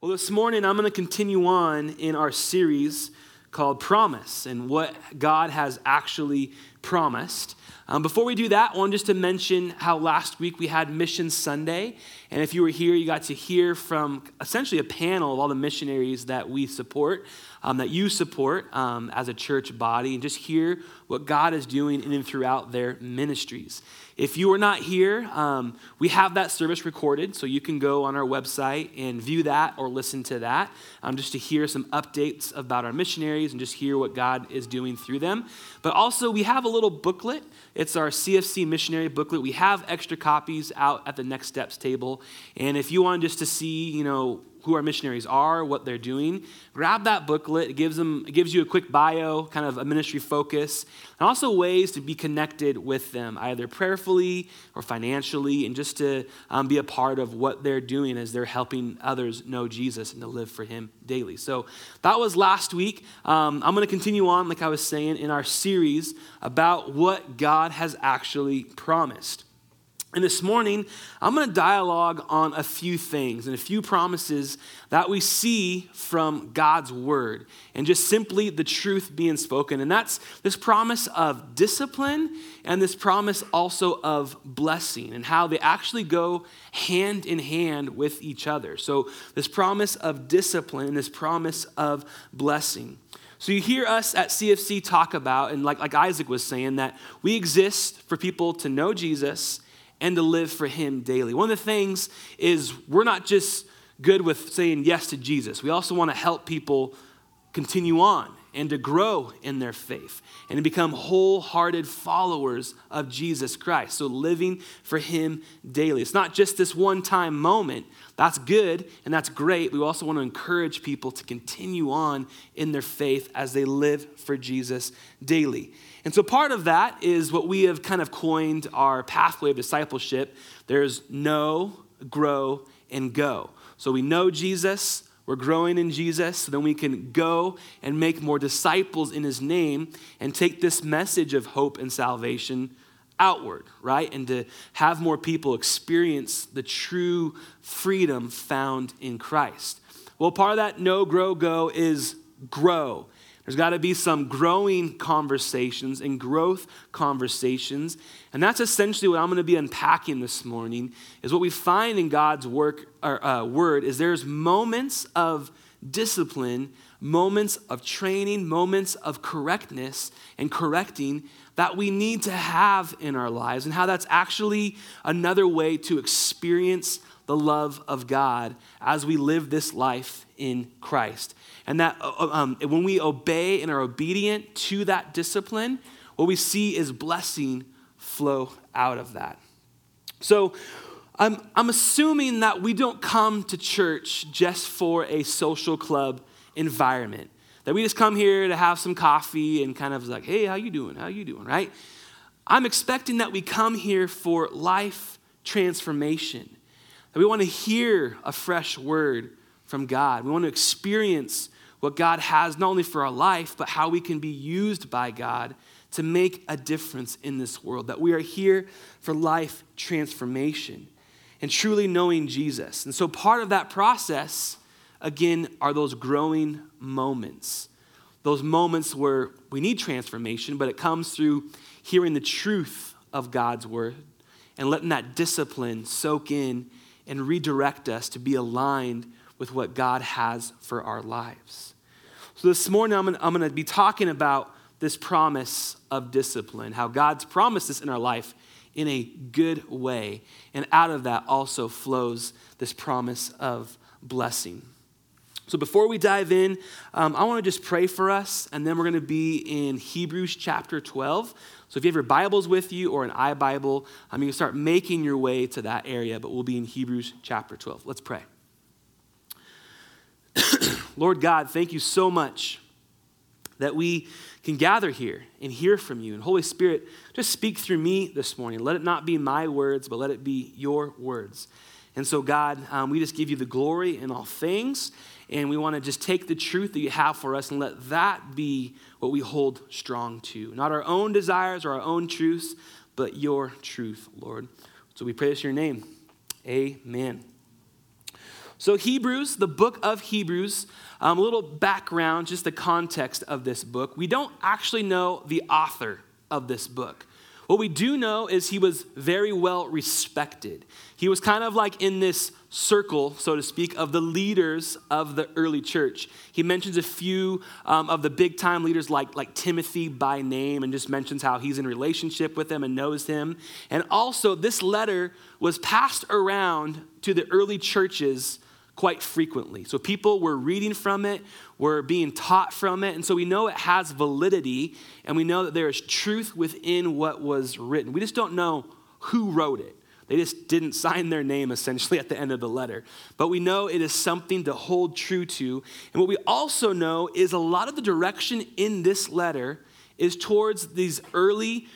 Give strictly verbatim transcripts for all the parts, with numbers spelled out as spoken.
Well, this morning I'm going to continue on in our series called Promise and what God has actually promised. Um, before we do that, I want just to mention how last week we had Mission Sunday. And if you were here, you got to hear from essentially a panel of all the missionaries that we support, um, that you support um, as a church body, and just hear what God is doing in and throughout their ministries. If you were not here, um, we have that service recorded, so you can go on our website and view that or listen to that, um, just to hear some updates about our missionaries and just hear what God is doing through them. But also, we have a little booklet. It's our C F C missionary booklet. We have extra copies out at the Next Steps table. And if you want just to see, you know, who our missionaries are, what they're doing, grab that booklet. It gives them, it gives you a quick bio, kind of a ministry focus, and also ways to be connected with them, either prayerfully or financially, and just to um, be a part of what they're doing as they're helping others know Jesus and to live for him daily. So that was last week. Um, I'm going to continue on, like I was saying, in our series about what God has actually promised. And this morning, I'm going to dialogue on a few things and a few promises that we see from God's word and just simply the truth being spoken. And that's this promise of discipline and this promise also of blessing and how they actually go hand in hand with each other. So this promise of discipline and this promise of blessing. So you hear us at C F C talk about, and like, like Isaac was saying, that we exist for people to know Jesus and to live for him daily. One of the things is we're not just good with saying yes to Jesus. We also want to help people continue on and to grow in their faith and to become wholehearted followers of Jesus Christ. So living for him daily. It's not just this one-time moment. That's good and that's great. We also want to encourage people to continue on in their faith as they live for Jesus daily. And so part of that is what we have kind of coined our pathway of discipleship. There's know, grow, and go. So we know Jesus, we're growing in Jesus, so then we can go and make more disciples in his name and take this message of hope and salvation outward, right? And to have more people experience the true freedom found in Christ. Well, part of that know, grow, go is grow. There's got to be some growing conversations and growth conversations. And that's essentially what I'm going to be unpacking this morning, is what we find in God's work or uh, word is there's moments of discipline, moments of training, moments of correctness and correcting that we need to have in our lives, and how that's actually another way to experience the love of God as we live this life in Christ. And that um, when we obey and are obedient to that discipline, what we see is blessing flow out of that. So I'm, I'm assuming that we don't come to church just for a social club environment, that we just come here to have some coffee and kind of like, hey, how you doing? How you doing, right? I'm expecting that we come here for life transformation, that we want to hear a fresh word from God. We want to experience what God has, not only for our life, but how we can be used by God to make a difference in this world, that we are here for life transformation and truly knowing Jesus. And so part of that process, again, are those growing moments, those moments where we need transformation, but it comes through hearing the truth of God's word and letting that discipline soak in and redirect us to be aligned with what God has for our lives. So this morning, I'm gonna, I'm gonna be talking about this promise of discipline, how God's promised us in our life in a good way. And out of that also flows this promise of blessing. So before we dive in, um, I want to just pray for us, and then we're going to be in Hebrews chapter twelve. So if you have your Bibles with you or an iBible, um, you can start making your way to that area, but we'll be in Hebrews chapter twelve. Let's pray. Lord God, thank you so much that we can gather here and hear from you. And Holy Spirit, just speak through me this morning. Let it not be my words, but let it be your words. And so God, um, we just give you the glory in all things, and we want to just take the truth that you have for us and let that be what we hold strong to. Not our own desires or our own truths, but your truth, Lord. So we pray this in your name. Amen. So Hebrews, the book of Hebrews, um, a little background, just the context of this book. We don't actually know the author of this book. What we do know is he was very well respected. He was kind of like in this circle, so to speak, of the leaders of the early church. He mentions a few um, of the big time leaders like, like Timothy by name, and just mentions how he's in relationship with him and knows him. And also this letter was passed around to the early churches quite frequently. So people were reading from it, were being taught from it, and so we know it has validity, and we know that there is truth within what was written. We just don't know who wrote it. They just didn't sign their name, essentially, at the end of the letter. But we know it is something to hold true to, and what we also know is a lot of the direction in this letter is towards these early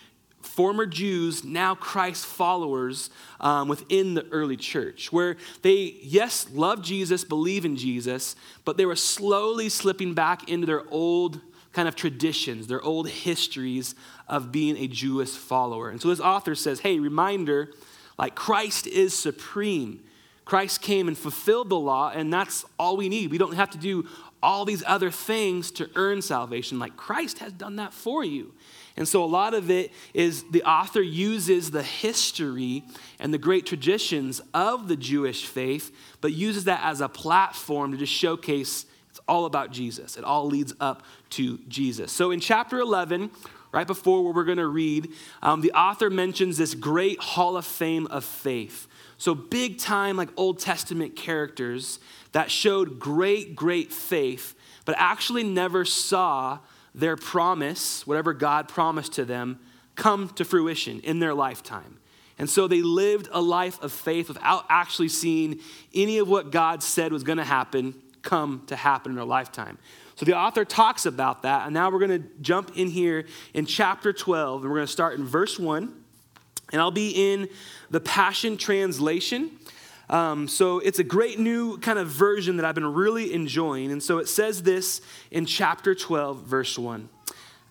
former Jews, now Christ followers um, within the early church, where they, yes, love Jesus, believe in Jesus, but they were slowly slipping back into their old kind of traditions, their old histories of being a Jewish follower. And so this author says, hey, reminder, like Christ is supreme. Christ came and fulfilled the law, and that's all we need. We don't have to do all these other things to earn salvation. Like Christ has done that for you. And so a lot of it is the author uses the history and the great traditions of the Jewish faith, but uses that as a platform to just showcase it's all about Jesus. It all leads up to Jesus. So in chapter eleven, right before where we're going to read, um, the author mentions this great hall of fame of faith. So big time, like Old Testament characters that showed great, great faith, but actually never saw their promise, whatever God promised to them, come to fruition in their lifetime. And so they lived a life of faith without actually seeing any of what God said was going to happen come to happen in their lifetime. So the author talks about that, and now we're going to jump in here in chapter twelve, and we're going to start in verse one, and I'll be in the Passion Translation. Um, so it's a great new kind of version that I've been really enjoying. And so it says this in chapter twelve, verse one.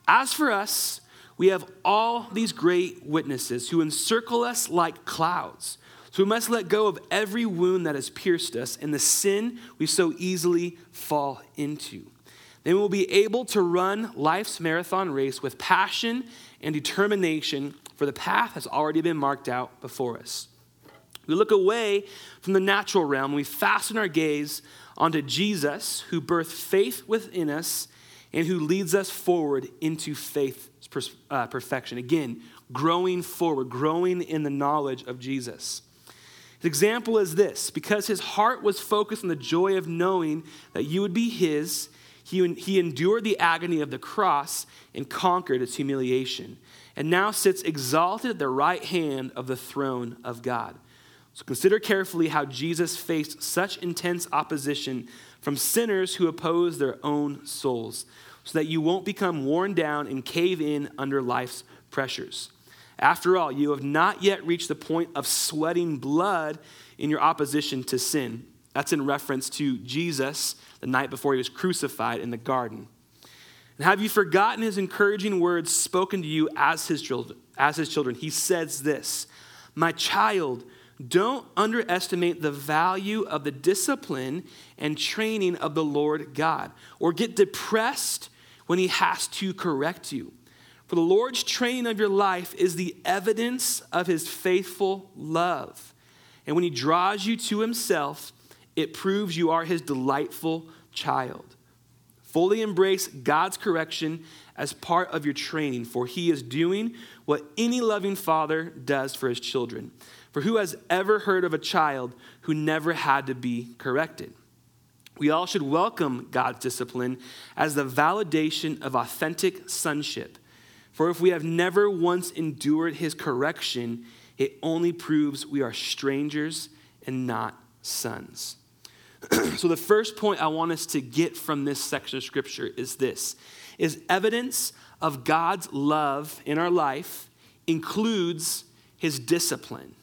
As for us, we have all these great witnesses who encircle us like clouds. So we must let go of every wound that has pierced us and the sin we so easily fall into. Then we'll be able to run life's marathon race with passion and determination, for the path has already been marked out before us. We look away from the natural realm. We fasten our gaze onto Jesus, who birthed faith within us and who leads us forward into faith's uh, perfection. Again, growing forward, growing in the knowledge of Jesus. The example is this: because his heart was focused on the joy of knowing that you would be his, he, he endured the agony of the cross and conquered its humiliation, and now sits exalted at the right hand of the throne of God. So consider carefully how Jesus faced such intense opposition from sinners who oppose their own souls, so that you won't become worn down and cave in under life's pressures. After all, you have not yet reached the point of sweating blood in your opposition to sin. That's in reference to Jesus the night before he was crucified in the garden. And have you forgotten his encouraging words spoken to you as his children? As his children, he says this, "My child, don't underestimate the value of the discipline and training of the Lord God, or get depressed when he has to correct you. For the Lord's training of your life is the evidence of his faithful love. And when he draws you to himself, it proves you are his delightful child. Fully embrace God's correction as part of your training, for he is doing what any loving father does for his children. For who has ever heard of a child who never had to be corrected? We all should welcome God's discipline as the validation of authentic sonship. For if we have never once endured his correction, it only proves we are strangers and not sons." So the first point I want us to get from this section of scripture is this, is evidence of God's love in our life includes his discipline.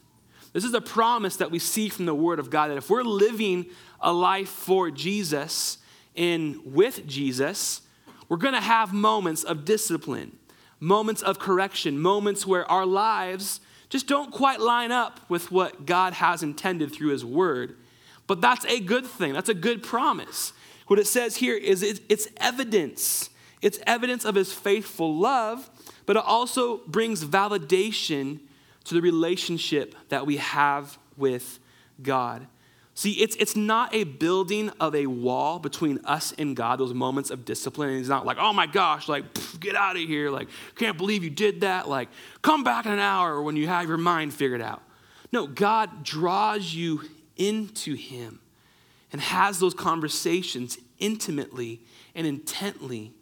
This is a promise that we see from the word of God, that if we're living a life for Jesus and with Jesus, we're going to have moments of discipline, moments of correction, moments where our lives just don't quite line up with what God has intended through his word. But that's a good thing. That's a good promise. What it says here is it's evidence. It's evidence of his faithful love, but it also brings validation to the relationship that we have with God. See, it's it's not a building of a wall between us and God, those moments of discipline. And it's not like, oh my gosh, like, pff, get out of here. Like, can't believe you did that. Like, come back in an hour when you have your mind figured out. No, God draws you into him and has those conversations intimately and intently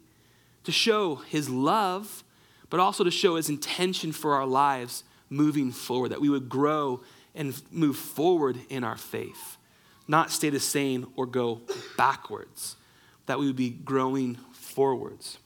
to show his love, but also to show his intention for our lives moving forward, that we would grow and move forward in our faith. Not stay the same or go backwards, that we would be growing forwards.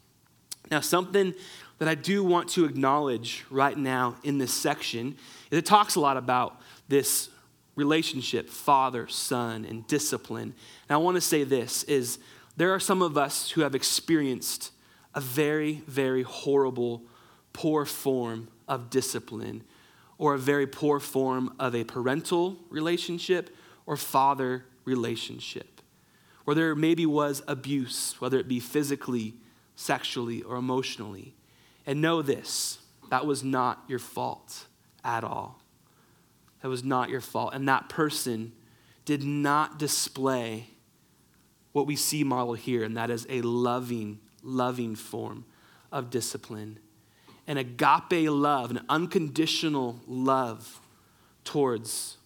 Now, something that I do want to acknowledge right now in this section is it talks a lot about this relationship, father, son, and discipline. And I want to say this, is there are some of us who have experienced a very, very horrible, poor form of discipline, or a very poor form of a parental relationship, or father relationship, where there maybe was abuse, whether it be physically, sexually, or emotionally. And know this, that was not your fault at all. That was not your fault. And that person did not display what we see modeled here, and that is a loving, loving form of discipline. An agape love, an unconditional love towards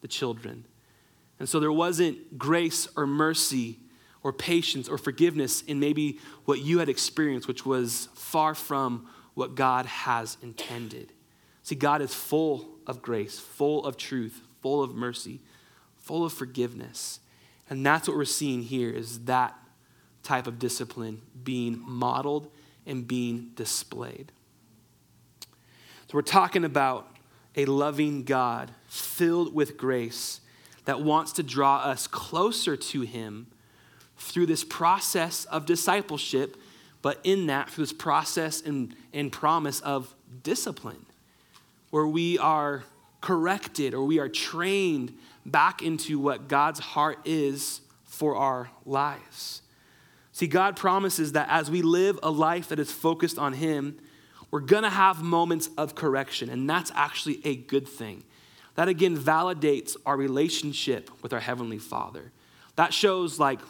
the children. And so there wasn't grace or mercy or patience or forgiveness in maybe what you had experienced, which was far from what God has intended. See, God is full of grace, full of truth, full of mercy, full of forgiveness. And that's what we're seeing here, is that type of discipline being modeled and being displayed. So we're talking about a loving God filled with grace that wants to draw us closer to him through this process of discipleship, but in that, through this process and, and promise of discipline, where we are corrected or we are trained back into what God's heart is for our lives. See, God promises that as we live a life that is focused on him, we're gonna have moments of correction, and that's actually a good thing. That again validates our relationship with our Heavenly Father. That shows like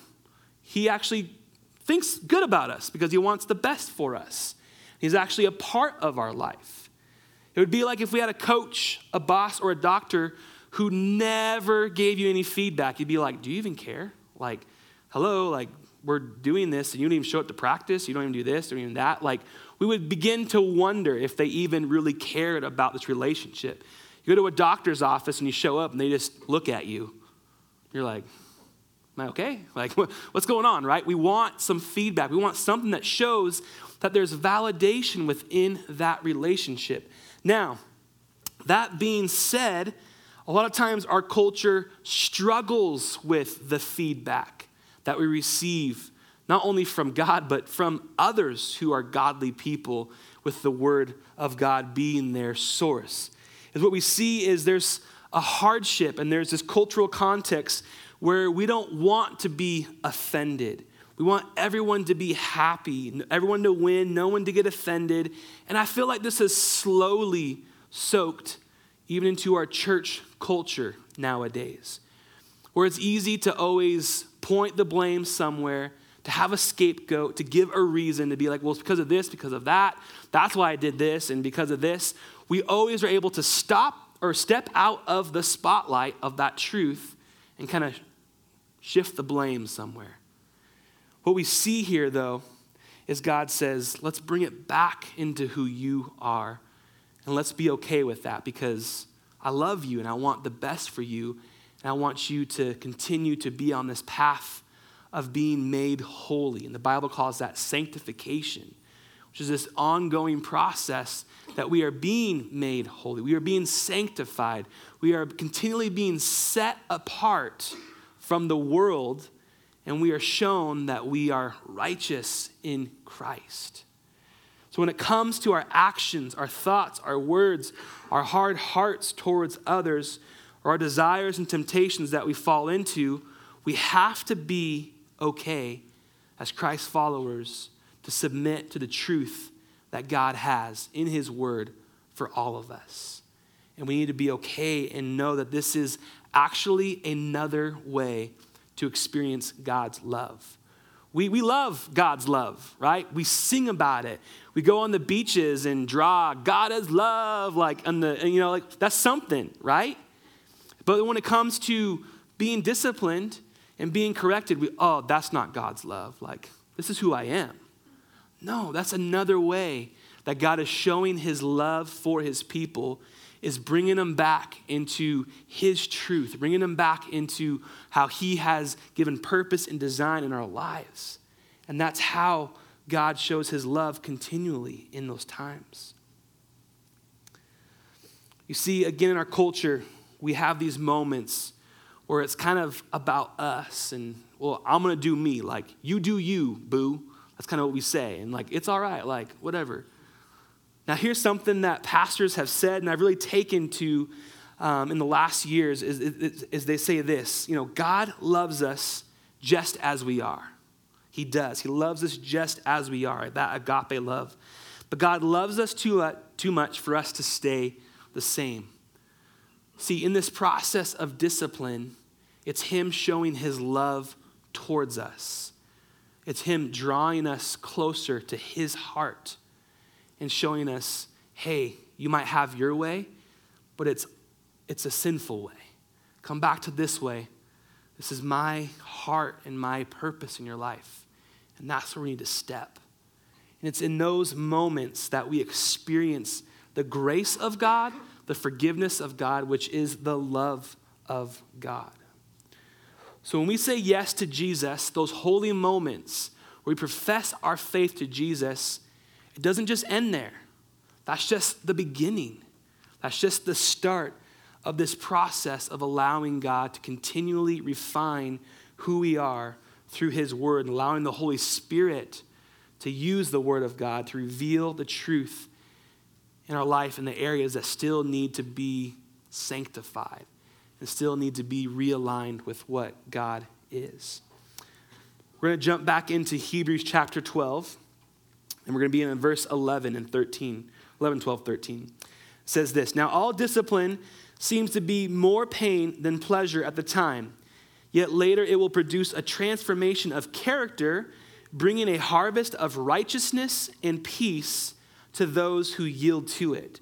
he actually thinks good about us because he wants the best for us. He's actually a part of our life. It would be like if we had a coach, a boss, or a doctor who never gave you any feedback. You'd be like, do you even care? Like, hello, like we're doing this and you don't even show up to practice. You don't even do this, you don't even that. Like we would begin to wonder if they even really cared about this relationship. You go to a doctor's office and you show up and they just look at you. You're like, am I okay? Like, what's going on, right? We want some feedback. We want something that shows that there's validation within that relationship. Now, that being said, a lot of times our culture struggles with the feedback that we receive, not only from God, but from others who are godly people, with the word of God being their source. Is what we see is there's a hardship and there's this cultural context where we don't want to be offended. We want everyone to be happy, everyone to win, no one to get offended. And I feel like this has slowly soaked even into our church culture nowadays, where it's easy to always point the blame somewhere, to have a scapegoat, to give a reason, to be like, well, it's because of this, because of that. That's why I did this, and because of this. We always are able to stop or step out of the spotlight of that truth and kind of shift the blame somewhere. What we see here, though, is God says, let's bring it back into who you are, and let's be okay with that, because I love you and I want the best for you, and I want you to continue to be on this path of being made holy. And the Bible calls that sanctification, which is this ongoing process that we are being made holy. We are being sanctified. We are continually being set apart from the world, and we are shown that we are righteous in Christ. So when it comes to our actions, our thoughts, our words, our hard hearts towards others, or our desires and temptations that we fall into, we have to be okay as Christ's followers to submit to the truth that God has in his word for all of us. And we need to be okay and know that this is actually another way to experience God's love. We we love God's love, right? We sing about it. We go on the beaches and draw God is love, like on the, you know, like that's something, right? But when it comes to being disciplined and being corrected, we, oh, that's not God's love. Like, this is who I am. No, that's another way that God is showing his love for his people, is bringing them back into his truth, bringing them back into how he has given purpose and design in our lives. And that's how God shows his love continually in those times. You see, again, in our culture, we have these moments where it's kind of about us and, well, I'm gonna do me, like, you do you, boo. That's kind of what we say. And like, it's all right, like, whatever. Now, here's something that pastors have said, and I've really taken to um, in the last years, is, is, is they say this, you know, God loves us just as we are. He does. He loves us just as we are, that agape love. But God loves us too, uh, too much for us to stay the same. See, in this process of discipline, it's him showing his love towards us. It's him drawing us closer to his heart and showing us, hey, you might have your way, but it's it's a sinful way. Come back to this way. This is my heart and my purpose in your life. And that's where we need to step. And it's in those moments that we experience the grace of God, the forgiveness of God, which is the love of God. So when we say yes to Jesus, those holy moments where we profess our faith to Jesus, it doesn't just end there. That's just the beginning. That's just the start of this process of allowing God to continually refine who we are through his word, and allowing the Holy Spirit to use the word of God to reveal the truth in our life in the areas that still need to be sanctified and still need to be realigned with what God is. We're going to jump back into Hebrews chapter twelve. And we're going to be in verse eleven and thirteen, eleven, twelve, thirteen. It says this, now all discipline seems to be more pain than pleasure at the time, yet later it will produce a transformation of character, bringing a harvest of righteousness and peace to those who yield to it.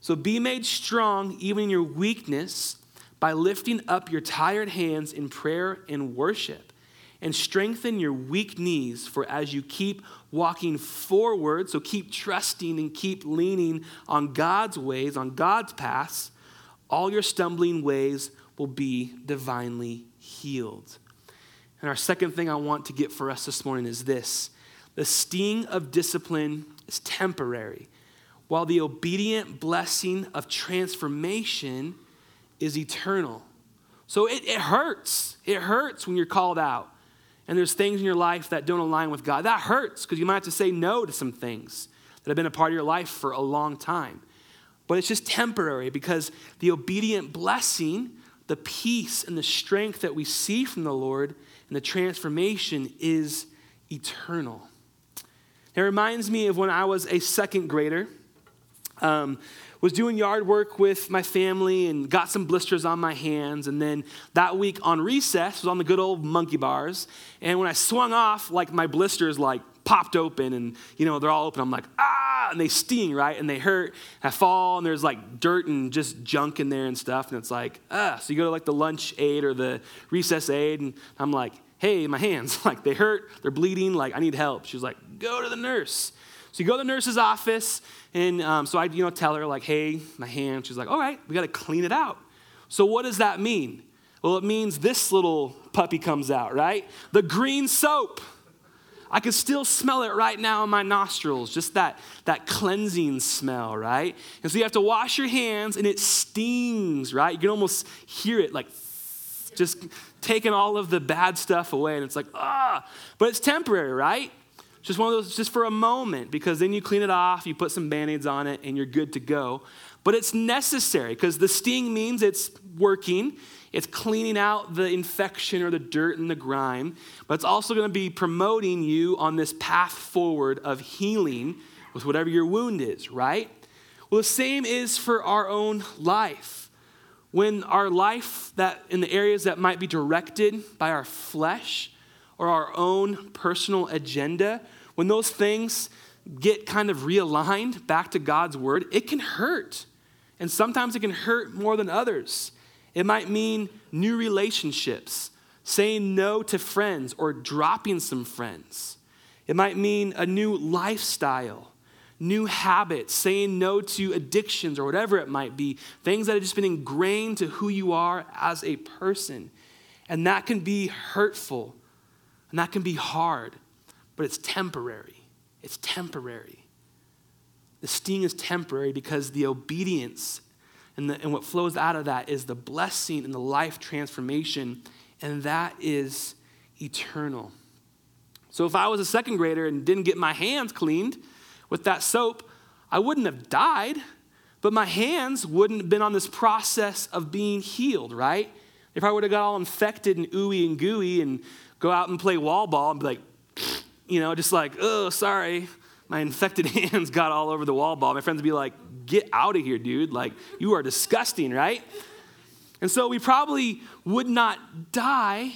So be made strong even in your weakness by lifting up your tired hands in prayer and worship. And strengthen your weak knees, for as you keep walking forward, so keep trusting and keep leaning on God's ways, on God's paths, all your stumbling ways will be divinely healed. And our second thing I want to get for us this morning is this. The sting of discipline is temporary, while the obedient blessing of transformation is eternal. So it, it hurts. It hurts when you're called out. And there's things in your life that don't align with God. That hurts because you might have to say no to some things that have been a part of your life for a long time. But it's just temporary, because the obedient blessing, the peace and the strength that we see from the Lord and the transformation is eternal. It reminds me of when I was a second grader. Um, was doing yard work with my family and got some blisters on my hands. And then that week on recess was on the good old monkey bars. And when I swung off, like my blisters like popped open and, you know, they're all open. I'm like, ah, and they sting, right? And they hurt. I fall and there's like dirt and just junk in there and stuff. And it's like, ah, so you go to like the lunch aid or the recess aid. And I'm like, hey, my hands, like they hurt, they're bleeding. Like I need help. She was like, go to the nurse. So you go to the nurse's office, and um, so I, you know, tell her, like, hey, my hand. She's like, all right, we got to clean it out. So what does that mean? Well, it means this little puppy comes out, right? The green soap. I can still smell it right now in my nostrils, just that, that cleansing smell, right? And so you have to wash your hands, and it stings, right? You can almost hear it, like, just taking all of the bad stuff away, and it's like, ah. But it's temporary, right? Just one of those, just for a moment, because then you clean it off, you put some Band-Aids on it, and you're good to go. But it's necessary because the sting means it's working. It's cleaning out the infection or the dirt and the grime. But it's also going to be promoting you on this path forward of healing with whatever your wound is, right? Well, the same is for our own life. When our life, that in the areas that might be directed by our flesh or our own personal agenda, when those things get kind of realigned back to God's word, it can hurt. And sometimes it can hurt more than others. It might mean new relationships, saying no to friends or dropping some friends. It might mean a new lifestyle, new habits, saying no to addictions or whatever it might be, things that have just been ingrained to who you are as a person. And that can be hurtful, and that can be hard, but it's temporary. It's temporary. The sting is temporary because the obedience and, the, and what flows out of that is the blessing and the life transformation, and that is eternal. So if I was a second grader and didn't get my hands cleaned with that soap, I wouldn't have died, but my hands wouldn't have been on this process of being healed, right? If I would have got all infected and ooey and gooey and go out and play wall ball and be like, you know, just like, oh, sorry, my infected hands got all over the wall ball. My friends would be like, get out of here, dude. Like, you are disgusting, right? And so we probably would not die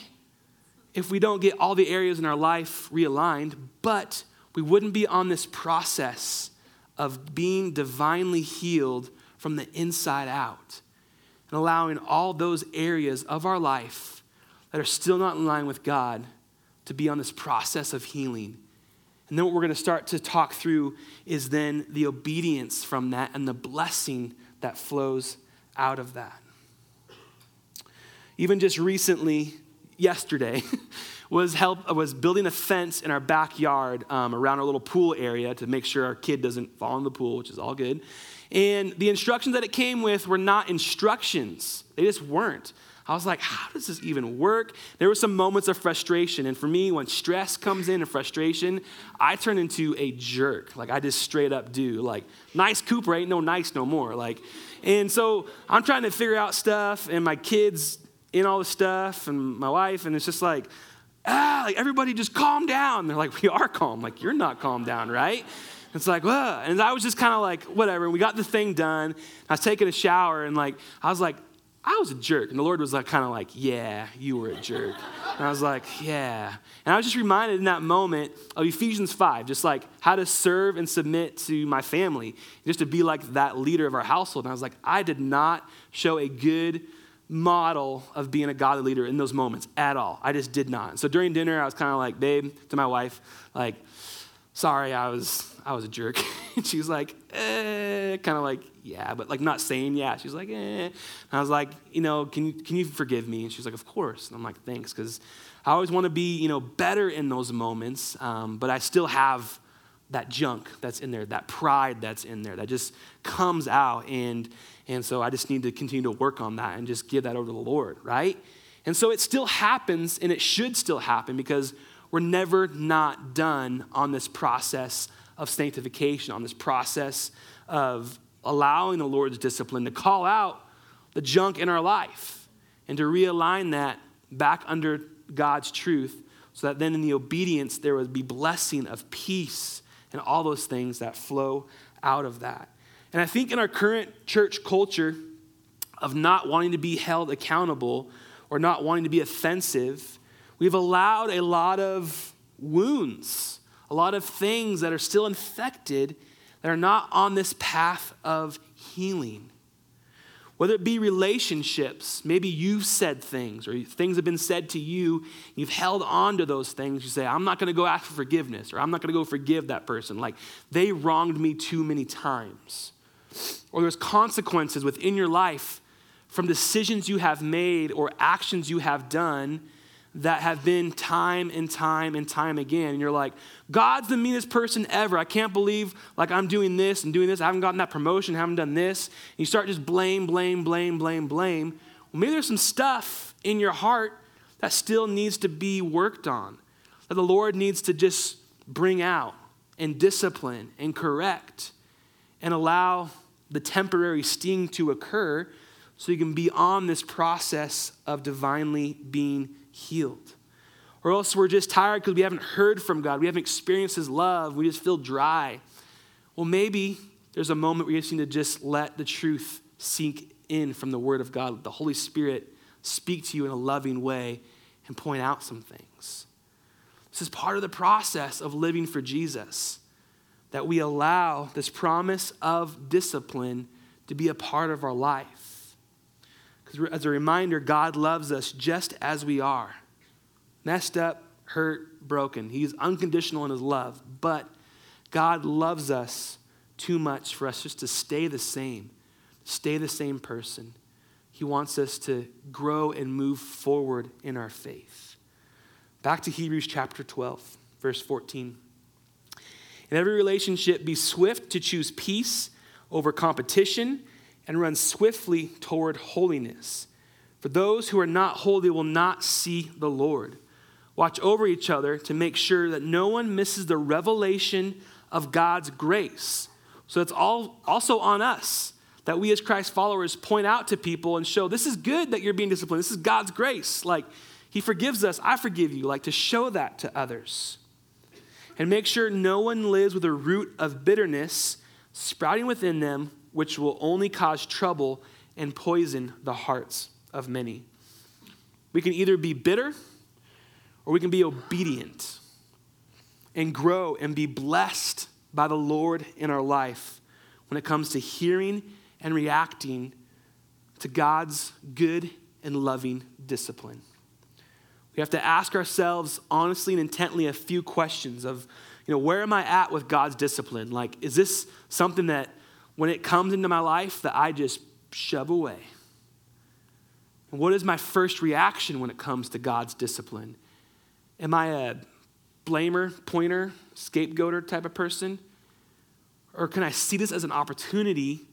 if we don't get all the areas in our life realigned, but we wouldn't be on this process of being divinely healed from the inside out and allowing all those areas of our life that are still not in line with God to be on this process of healing. And then what we're going to start to talk through is then the obedience from that and the blessing that flows out of that. Even just recently, yesterday, was help was building a fence in our backyard um, around our little pool area to make sure our kid doesn't fall in the pool, which is all good. And the instructions that it came with were not instructions. They just weren't. I was like, how does this even work? There were some moments of frustration. And for me, when stress comes in and frustration, I turn into a jerk. Like, I just straight up do. Like, nice Cooper ain't no nice no more. Like, and so I'm trying to figure out stuff, and my kid's in all the stuff, and my wife, and it's just like, ah, like, everybody just calm down. And they're like, we are calm. Like, you're not calm down, right? It's like, ugh. And I was just kind of like, whatever. And we got the thing done. I was taking a shower, and like, I was like, I was a jerk. And the Lord was like, kind of like, yeah, you were a jerk. And I was like, yeah. And I was just reminded in that moment of Ephesians five, just like how to serve and submit to my family, just to be like that leader of our household. And I was like, I did not show a good model of being a godly leader in those moments at all. I just did not. So during dinner, I was kind of like, babe, to my wife, like, sorry, I was I was a jerk. And she was like, eh, kind of like, yeah, but like not saying yeah. She was like, eh. And I was like, you know, can you, can you forgive me? And she was like, of course. And I'm like, thanks, because I always want to be, you know, better in those moments, um, but I still have that junk that's in there, that pride that's in there, that just comes out. And, and so I just need to continue to work on that and just give that over to the Lord, right? And so it still happens, and it should still happen, because we're never not done on this process of sanctification, on this process of allowing the Lord's discipline to call out the junk in our life and to realign that back under God's truth, so that then in the obedience there would be blessing of peace and all those things that flow out of that. And I think in our current church culture of not wanting to be held accountable or not wanting to be offensive, we've allowed a lot of wounds, a lot of things that are still infected that are not on this path of healing. Whether it be relationships, maybe you've said things or things have been said to you, you've held on to those things. You say, I'm not going to go ask for forgiveness, or I'm not going to go forgive that person. Like, they wronged me too many times. Or there's consequences within your life from decisions you have made or actions you have done that have been time and time and time again. And you're like, God's the meanest person ever. I can't believe, like, I'm doing this and doing this. I haven't gotten that promotion. I haven't done this. And you start just blame, blame, blame, blame, blame. Well, maybe there's some stuff in your heart that still needs to be worked on, that the Lord needs to just bring out and discipline and correct and allow the temporary sting to occur so you can be on this process of divinely being healed. Or else we're just tired because we haven't heard from God. We haven't experienced his love. We just feel dry. Well, maybe there's a moment where you just need to just let the truth sink in from the word of God. Let the Holy Spirit speak to you in a loving way and point out some things. This is part of the process of living for Jesus, that we allow this promise of discipline to be a part of our life. Because as a reminder, God loves us just as we are. Messed up, hurt, broken. He's unconditional in his love, but God loves us too much for us just to stay the same, stay the same person. He wants us to grow and move forward in our faith. Back to Hebrews chapter twelve, verse fourteen. In every relationship, be swift to choose peace over competition and run swiftly toward holiness. For those who are not holy will not see the Lord. Watch over each other to make sure that no one misses the revelation of God's grace. So it's all also on us that we as Christ followers point out to people and show this is good that you're being disciplined. This is God's grace. Like, he forgives us. I forgive you. Like, to show that to others. And make sure no one lives with a root of bitterness sprouting within them, which will only cause trouble and poison the hearts of many. We can either be bitter or we can be obedient and grow and be blessed by the Lord in our life when it comes to hearing and reacting to God's good and loving discipline. We have to ask ourselves honestly and intently a few questions of, you know, where am I at with God's discipline? Like, is this something that when it comes into my life that I just shove away? And what is my first reaction when it comes to God's discipline? Am I a blamer, pointer, scapegoater type of person? Or can I see this as an opportunity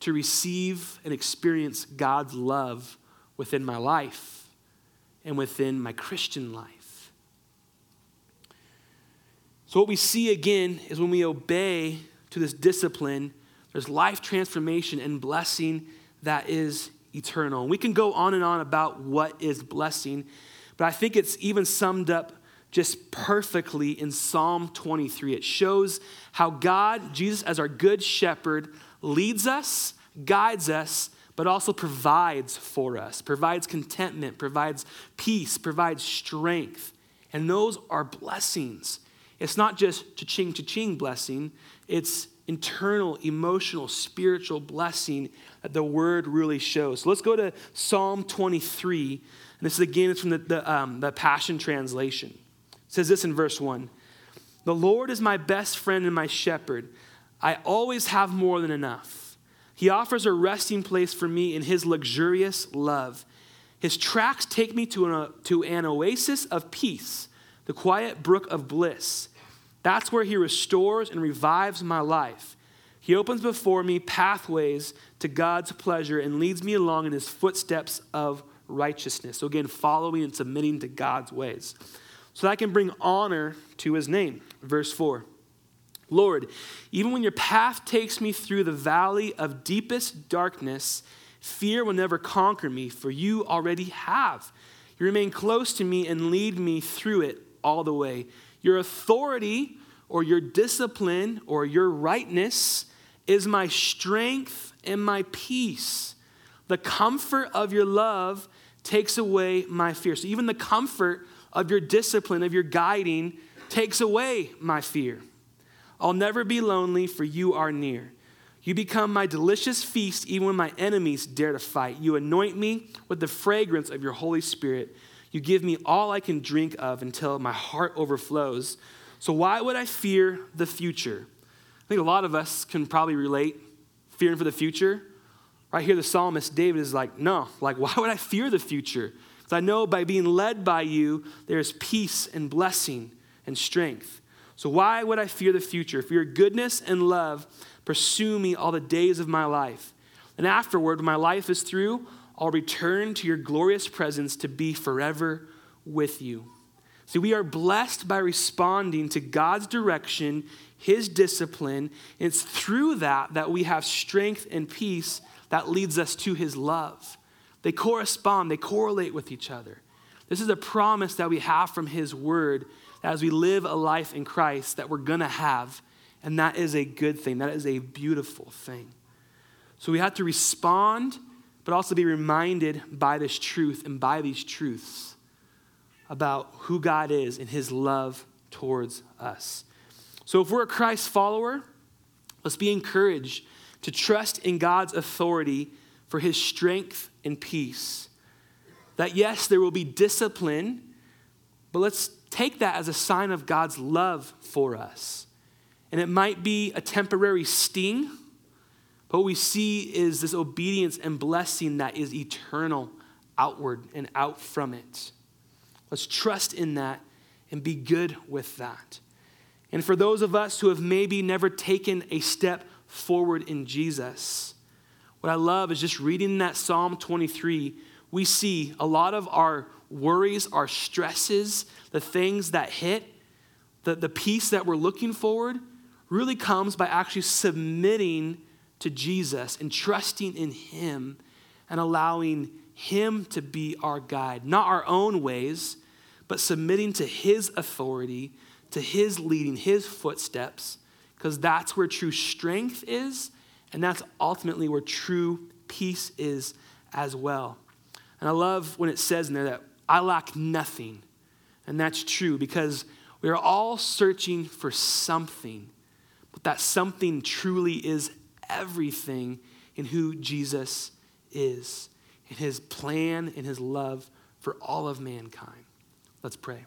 to receive and experience God's love within my life and within my Christian life? So what we see again is when we obey to this discipline, there's life transformation and blessing that is eternal. And we can go on and on about what is blessing, but I think it's even summed up just perfectly in Psalm twenty-three. It shows how God, Jesus as our good shepherd, leads us, guides us, but also provides for us, provides contentment, provides peace, provides strength. And those are blessings. It's not just cha-ching, cha-ching blessing. It's internal, emotional, spiritual blessing that the word really shows. So let's go to Psalm twenty-three. And this is again, it's from the, the, um, the Passion Translation. It says this in verse one. The Lord is my best friend and my shepherd. I always have more than enough. He offers a resting place for me in his luxurious love. His tracks take me to an, to an oasis of peace, the quiet brook of bliss. That's where he restores and revives my life. He opens before me pathways to God's pleasure and leads me along in his footsteps of righteousness. So again, following and submitting to God's ways, so that I can bring honor to his name. Verse four. Lord, even when your path takes me through the valley of deepest darkness, fear will never conquer me, for you already have. You remain close to me and lead me through it all the way. Your authority or your discipline or your rightness is my strength and my peace. The comfort of your love takes away my fear. So even the comfort of your discipline, of your guiding, takes away my fear. I'll never be lonely, for you are near. You become my delicious feast, even when my enemies dare to fight. You anoint me with the fragrance of your Holy Spirit. You give me all I can drink of until my heart overflows. So why would I fear the future? I think a lot of us can probably relate fearing for the future. Right here, the psalmist David is like, no, like, why would I fear the future? Because I know by being led by you, there is peace and blessing and strength. So why would I fear the future? For your goodness and love pursue me all the days of my life. And afterward, when my life is through, I'll return to your glorious presence to be forever with you. See, we are blessed by responding to God's direction, his discipline. And it's through that that we have strength and peace that leads us to his love. They correspond, they correlate with each other. This is a promise that we have from his word, that as we live a life in Christ, that we're gonna have. And that is a good thing. That is a beautiful thing. So we have to respond, but also be reminded by this truth and by these truths about who God is and his love towards us. So if we're a Christ follower, let's be encouraged to trust in God's authority for his strength and peace. That yes, there will be discipline, but let's take that as a sign of God's love for us. And it might be a temporary sting, but what we see is this obedience and blessing that is eternal outward and out from it. Let's trust in that and be good with that. And for those of us who have maybe never taken a step forward in Jesus, what I love is just reading that Psalm twenty-three, we see a lot of our worries, our stresses, the things that hit, the, the peace that we're looking forward really comes by actually submitting to Jesus and trusting in him and allowing him to be our guide, not our own ways, but submitting to his authority, to his leading, his footsteps, because that's where true strength is, and that's ultimately where true peace is as well. And I love when it says in there that I lack nothing, and that's true because we are all searching for something, but that something truly is everything in who Jesus is, in his plan, in his love for all of mankind. Let's pray.